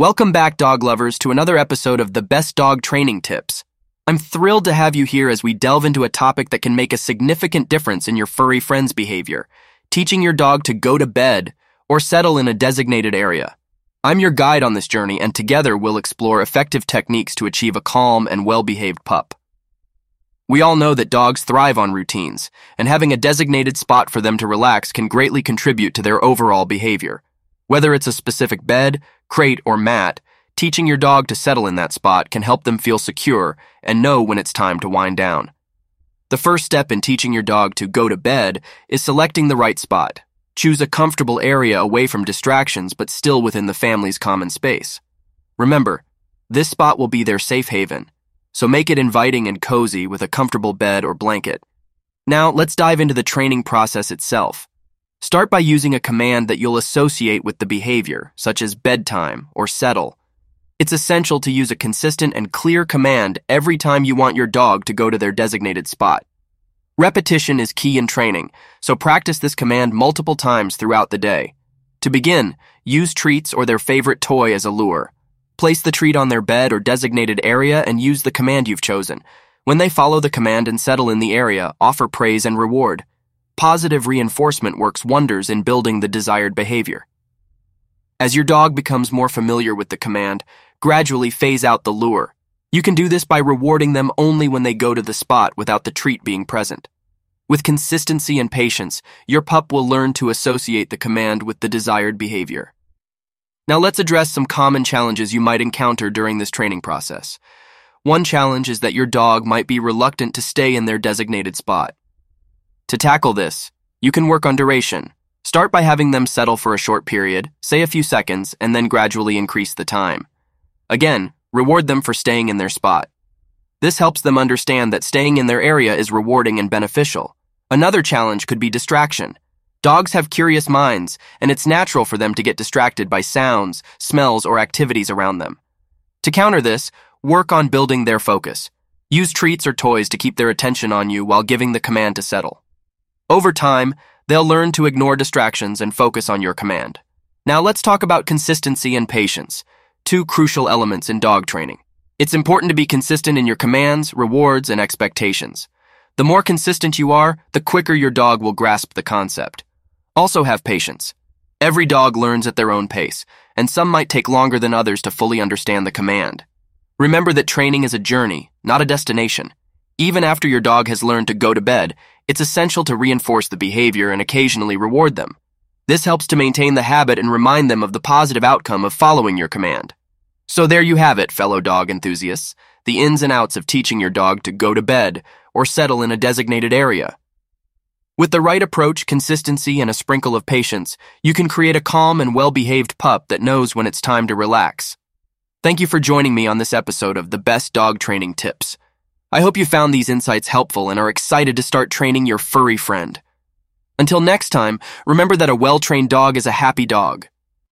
Welcome back, dog lovers, to another episode of The Best Dog Training Tips. I'm thrilled to have you here as we delve into a topic that can make a significant difference in your furry friend's behavior, teaching your dog to go to bed or settle in a designated area. I'm your guide on this journey, and together we'll explore effective techniques to achieve a calm and well-behaved pup. We all know that dogs thrive on routines, and having a designated spot for them to relax can greatly contribute to their overall behavior. Whether it's a specific bed, crate, or mat, teaching your dog to settle in that spot can help them feel secure and know when it's time to wind down. The first step in teaching your dog to go to bed is selecting the right spot. Choose a comfortable area away from distractions but still within the family's common space. Remember, this spot will be their safe haven, so make it inviting and cozy with a comfortable bed or blanket. Now, let's dive into the training process itself. Start by using a command that you'll associate with the behavior, such as bedtime or settle. It's essential to use a consistent and clear command every time you want your dog to go to their designated spot. Repetition is key in training, so practice this command multiple times throughout the day. To begin, use treats or their favorite toy as a lure. Place the treat on their bed or designated area and use the command you've chosen. When they follow the command and settle in the area, offer praise and reward. Positive reinforcement works wonders in building the desired behavior. As your dog becomes more familiar with the command, gradually phase out the lure. You can do this by rewarding them only when they go to the spot without the treat being present. With consistency and patience, your pup will learn to associate the command with the desired behavior. Now let's address some common challenges you might encounter during this training process. One challenge is that your dog might be reluctant to stay in their designated spot. To tackle this, you can work on duration. Start by having them settle for a short period, say a few seconds, and then gradually increase the time. Again, reward them for staying in their spot. This helps them understand that staying in their area is rewarding and beneficial. Another challenge could be distraction. Dogs have curious minds, and it's natural for them to get distracted by sounds, smells, or activities around them. To counter this, work on building their focus. Use treats or toys to keep their attention on you while giving the command to settle. Over time, they'll learn to ignore distractions and focus on your command. Now let's talk about consistency and patience, two crucial elements in dog training. It's important to be consistent in your commands, rewards, and expectations. The more consistent you are, the quicker your dog will grasp the concept. Also have patience. Every dog learns at their own pace, and some might take longer than others to fully understand the command. Remember that training is a journey, not a destination. Even after your dog has learned to go to bed, it's essential to reinforce the behavior and occasionally reward them. This helps to maintain the habit and remind them of the positive outcome of following your command. So there you have it, fellow dog enthusiasts, the ins and outs of teaching your dog to go to bed or settle in a designated area. With the right approach, consistency, and a sprinkle of patience, you can create a calm and well-behaved pup that knows when it's time to relax. Thank you for joining me on this episode of The Best Dog Training Tips. I hope you found these insights helpful and are excited to start training your furry friend. Until next time, remember that a well-trained dog is a happy dog.